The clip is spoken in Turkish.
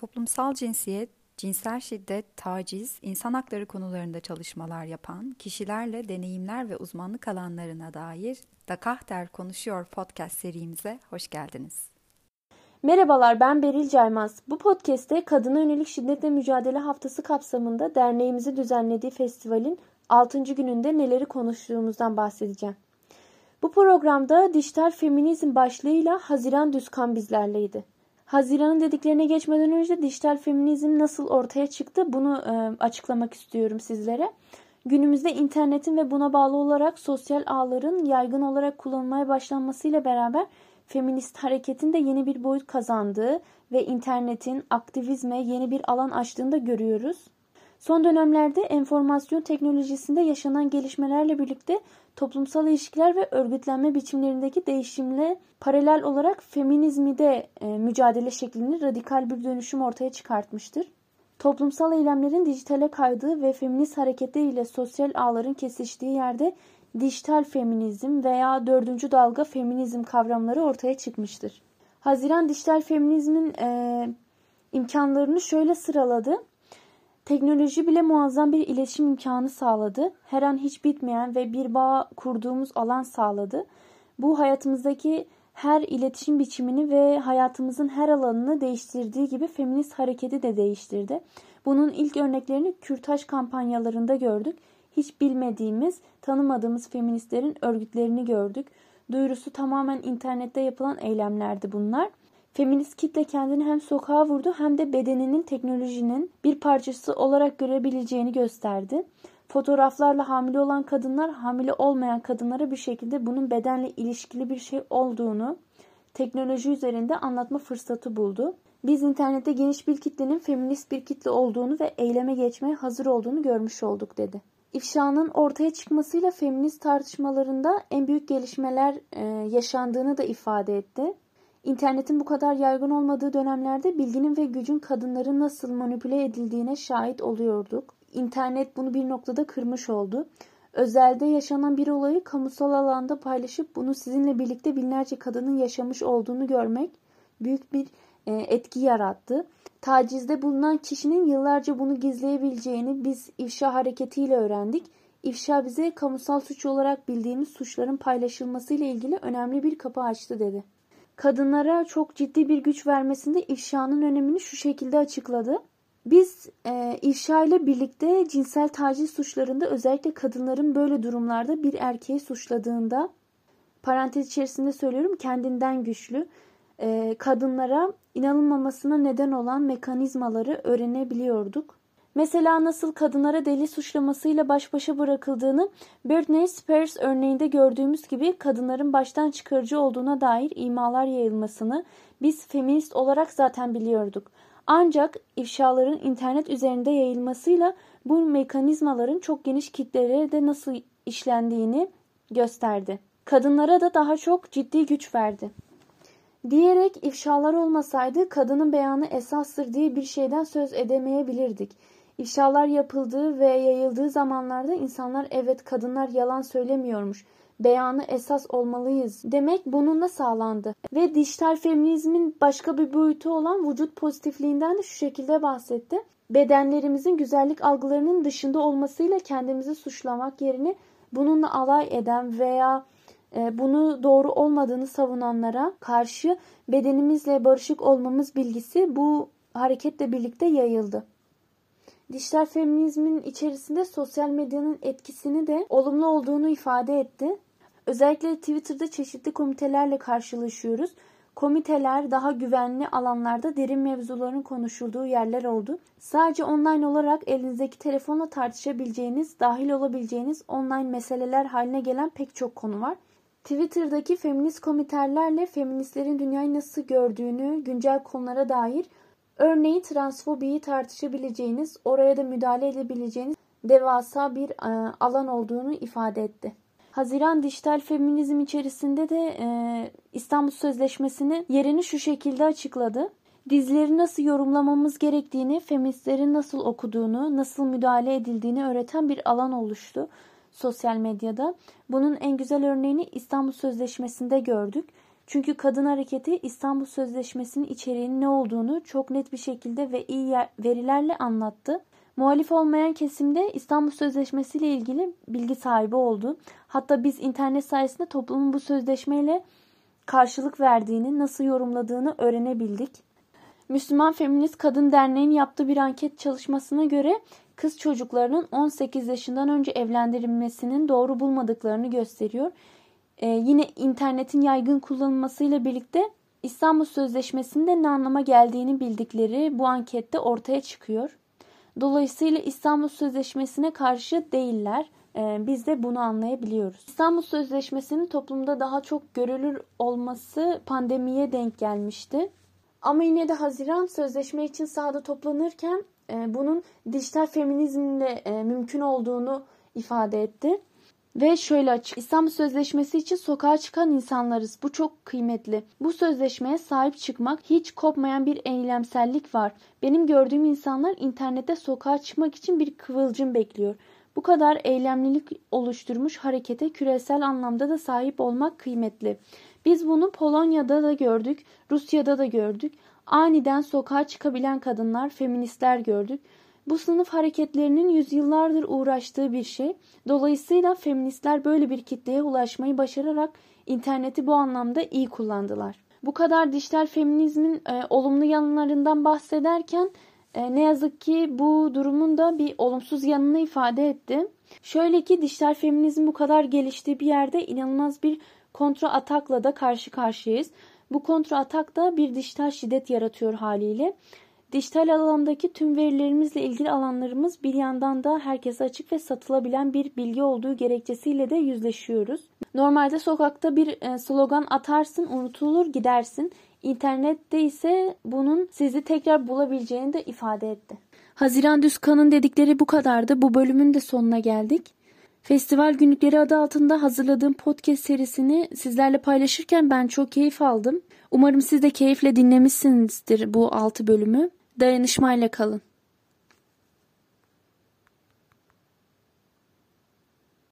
toplumsal cinsiyet, cinsel şiddet, taciz, insan hakları konularında çalışmalar yapan kişilerle deneyimler ve uzmanlık alanlarına dair Dakahder Konuşuyor podcast serimize hoş geldiniz. Merhabalar, ben Beril Caymaz. Bu podcast'te kadına yönelik şiddetle mücadele haftası kapsamında derneğimizin düzenlediği festivalin 6. gününde neleri konuştuğumuzdan bahsedeceğim. Bu programda Dijital Feminizm başlığıyla Haziran Düzkan bizlerleydi. Haziran'ın dediklerine geçmeden önce dijital feminizm nasıl ortaya çıktı bunu açıklamak istiyorum sizlere. Günümüzde internetin ve buna bağlı olarak sosyal ağların yaygın olarak kullanılmaya başlanmasıyla beraber feminist hareketin de yeni bir boyut kazandığı ve internetin aktivizme yeni bir alan açtığını da görüyoruz. Son dönemlerde enformasyon teknolojisinde yaşanan gelişmelerle birlikte toplumsal ilişkiler ve örgütlenme biçimlerindeki değişimle paralel olarak feminizmi de mücadele şeklini radikal bir dönüşüm ortaya çıkartmıştır. Toplumsal eylemlerin dijitale kaydığı ve feminist hareketleriyle sosyal ağların kesiştiği yerde dijital feminizm veya 4. dalga feminizm kavramları ortaya çıkmıştır. Haziran dijital feminizmin imkanlarını şöyle sıraladı. Teknoloji bile muazzam bir iletişim imkanı sağladı. Her an hiç bitmeyen ve bir bağ kurduğumuz alan sağladı. Bu hayatımızdaki her iletişim biçimini ve hayatımızın her alanını değiştirdiği gibi feminist hareketi de değiştirdi. Bunun ilk örneklerini kürtaj kampanyalarında gördük. Hiç bilmediğimiz, tanımadığımız feministlerin örgütlerini gördük. Duyurusu tamamen internette yapılan eylemlerdi bunlar. Feminist kitle kendini hem sokağa vurdu hem de bedeninin teknolojinin bir parçası olarak görebileceğini gösterdi. Fotoğraflarla hamile olan kadınlar hamile olmayan kadınlara bir şekilde bunun bedenle ilişkili bir şey olduğunu teknoloji üzerinde anlatma fırsatı buldu. Biz internette geniş bir kitlenin feminist bir kitle olduğunu ve eyleme geçmeye hazır olduğunu görmüş olduk dedi. İfşanın ortaya çıkmasıyla feminist tartışmalarında en büyük gelişmeler yaşandığını da ifade etti. İnternetin bu kadar yaygın olmadığı dönemlerde bilginin ve gücün kadınların nasıl manipüle edildiğine şahit oluyorduk. İnternet bunu bir noktada kırmış oldu. Özelde yaşanan bir olayı kamusal alanda paylaşıp bunu sizinle birlikte binlerce kadının yaşamış olduğunu görmek büyük bir etki yarattı. Tacizde bulunan kişinin yıllarca bunu gizleyebileceğini biz ifşa hareketiyle öğrendik. İfşa bize kamusal suç olarak bildiğimiz suçların paylaşılmasıyla ilgili önemli bir kapı açtı dedi. Kadınlara çok ciddi bir güç vermesinde ifşanın önemini şu şekilde açıkladı. Biz ifşa ile birlikte cinsel taciz suçlarında özellikle kadınların böyle durumlarda bir erkeği suçladığında parantez içerisinde söylüyorum kendinden güçlü kadınlara inanılmamasına neden olan mekanizmaları öğrenebiliyorduk. Mesela nasıl kadınlara deli suçlamasıyla baş başa bırakıldığını Britney Spears örneğinde gördüğümüz gibi kadınların baştan çıkarıcı olduğuna dair imalar yayılmasını biz feminist olarak zaten biliyorduk. Ancak ifşaların internet üzerinde yayılmasıyla bu mekanizmaların çok geniş kitlelere de nasıl işlendiğini gösterdi. Kadınlara da daha çok ciddi güç verdi. Diyerek ifşalar olmasaydı kadının beyanı esastır diye bir şeyden söz edemeyebilirdik. İfşalar yapıldığı ve yayıldığı zamanlarda insanlar evet kadınlar yalan söylemiyormuş, beyanı esas olmalıyız demek bununla sağlandı. Ve dijital feminizmin başka bir boyutu olan vücut pozitifliğinden de şu şekilde bahsetti. Bedenlerimizin güzellik algılarının dışında olmasıyla kendimizi suçlamak yerine bununla alay eden veya bunu doğru olmadığını savunanlara karşı bedenimizle barışık olmamız bilgisi bu hareketle birlikte yayıldı. Dijital feminizmin içerisinde sosyal medyanın etkisini de olumlu olduğunu ifade etti. Özellikle Twitter'da çeşitli komitelerle karşılaşıyoruz. Komiteler daha güvenli alanlarda derin mevzuların konuşulduğu yerler oldu. Sadece online olarak elinizdeki telefonla tartışabileceğiniz, dahil olabileceğiniz online meseleler haline gelen pek çok konu var. Twitter'daki feminist komiterlerle feministlerin dünyayı nasıl gördüğünü güncel konulara dair örneğin transfobiyi tartışabileceğiniz, oraya da müdahale edebileceğiniz devasa bir alan olduğunu ifade etti. Haziran dijital feminizm içerisinde de İstanbul Sözleşmesi'nin yerini şu şekilde açıkladı. Dizileri nasıl yorumlamamız gerektiğini, feministlerin nasıl okuduğunu, nasıl müdahale edildiğini öğreten bir alan oluştu sosyal medyada. Bunun en güzel örneğini İstanbul Sözleşmesi'nde gördük. Çünkü kadın hareketi İstanbul Sözleşmesi'nin içeriğinin ne olduğunu çok net bir şekilde ve iyi verilerle anlattı. Muhalif olmayan kesimde İstanbul Sözleşmesi ile ilgili bilgi sahibi oldu. Hatta biz internet sayesinde toplumun bu sözleşmeyle karşılık verdiğini, nasıl yorumladığını öğrenebildik. Müslüman Feminist Kadın Derneği'nin yaptığı bir anket çalışmasına göre kız çocuklarının 18 yaşından önce evlendirilmesinin doğru bulmadıklarını gösteriyor. Yine internetin yaygın kullanılmasıyla birlikte İstanbul Sözleşmesi'nde ne anlama geldiğini bildikleri bu ankette ortaya çıkıyor. Dolayısıyla İstanbul Sözleşmesi'ne karşı değiller. Biz de bunu anlayabiliyoruz. İstanbul Sözleşmesi'nin toplumda daha çok görülür olması pandemiye denk gelmişti. Ama yine de Haziran sözleşme için sahada toplanırken bunun dijital feminizmle mümkün olduğunu ifade etti. Ve şöyle açık. İstanbul Sözleşmesi için sokağa çıkan insanlarız. Bu çok kıymetli. Bu sözleşmeye sahip çıkmak, hiç kopmayan bir eylemsellik var. Benim gördüğüm insanlar internette sokağa çıkmak için bir kıvılcım bekliyor. Bu kadar eylemlilik oluşturmuş harekete küresel anlamda da sahip olmak kıymetli. Biz bunu Polonya'da da gördük, Rusya'da da gördük. Aniden sokağa çıkabilen kadınlar, feministler gördük. Bu sınıf hareketlerinin yüzyıllardır uğraştığı bir şey. Dolayısıyla feministler böyle bir kitleye ulaşmayı başararak interneti bu anlamda iyi kullandılar. Bu kadar dijital feminizmin olumlu yanlarından bahsederken ne yazık ki bu durumun da bir olumsuz yanını ifade etti. Şöyle ki dijital feminizm bu kadar geliştiği bir yerde inanılmaz bir kontra atakla da karşı karşıyayız. Bu kontra atak da bir dijital şiddet yaratıyor haliyle. Dijital alandaki tüm verilerimizle ilgili alanlarımız bir yandan da herkese açık ve satılabilen bir bilgi olduğu gerekçesiyle de yüzleşiyoruz. Normalde sokakta bir slogan atarsın, unutulur, gidersin. İnternette ise bunun sizi tekrar bulabileceğini de ifade etti. Haziran Düzkan'ın dedikleri bu kadardı. Bu bölümün de sonuna geldik. Festival Günlükleri adı altında hazırladığım podcast serisini sizlerle paylaşırken ben çok keyif aldım. Umarım siz de keyifle dinlemişsinizdir bu 6 bölümü. Dayanışmayla kalın.